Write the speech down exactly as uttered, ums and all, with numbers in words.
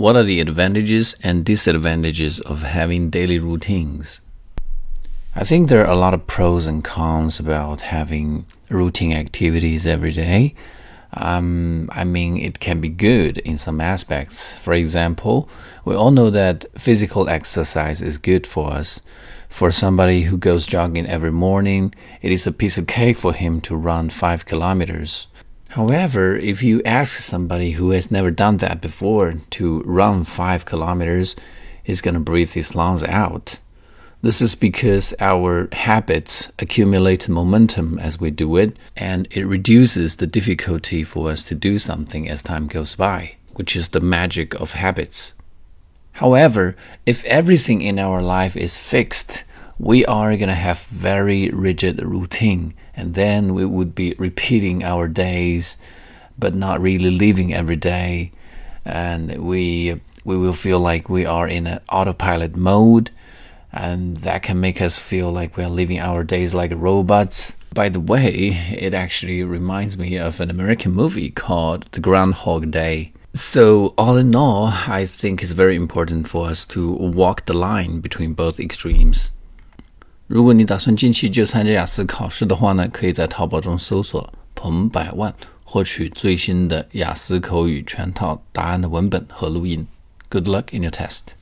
What are the advantages and disadvantages of having daily routines? I think there are a lot of pros and cons about having routine activities every day. Um, I mean, it can be good in some aspects. For example, we all know that physical exercise is good for us. For somebody who goes jogging every morning, it is a piece of cake for him to run five kilometers. However, if you ask somebody who has never done that before to run five kilometers, he's going to breathe his lungs out. This is because our habits accumulate momentum as we do it, and it reduces the difficulty for us to do something as time goes by, which is the magic of habits. However, if everything in our life is fixed, we are going to have very rigid routine, and then we would be repeating our days, but not really living every day, and we, we will feel like we are in an autopilot mode, and that can make us feel like we're living our days like robots. By the way, it actually reminds me of an American movie called The Groundhog Day. So all in all, I think it's very important for us to walk the line between both extremes. 如果你打算近期就参加雅思考试的话呢，可以在淘宝中搜索彭百万，获取最新的雅思口语全套答案的文本和录音。Good luck in your test.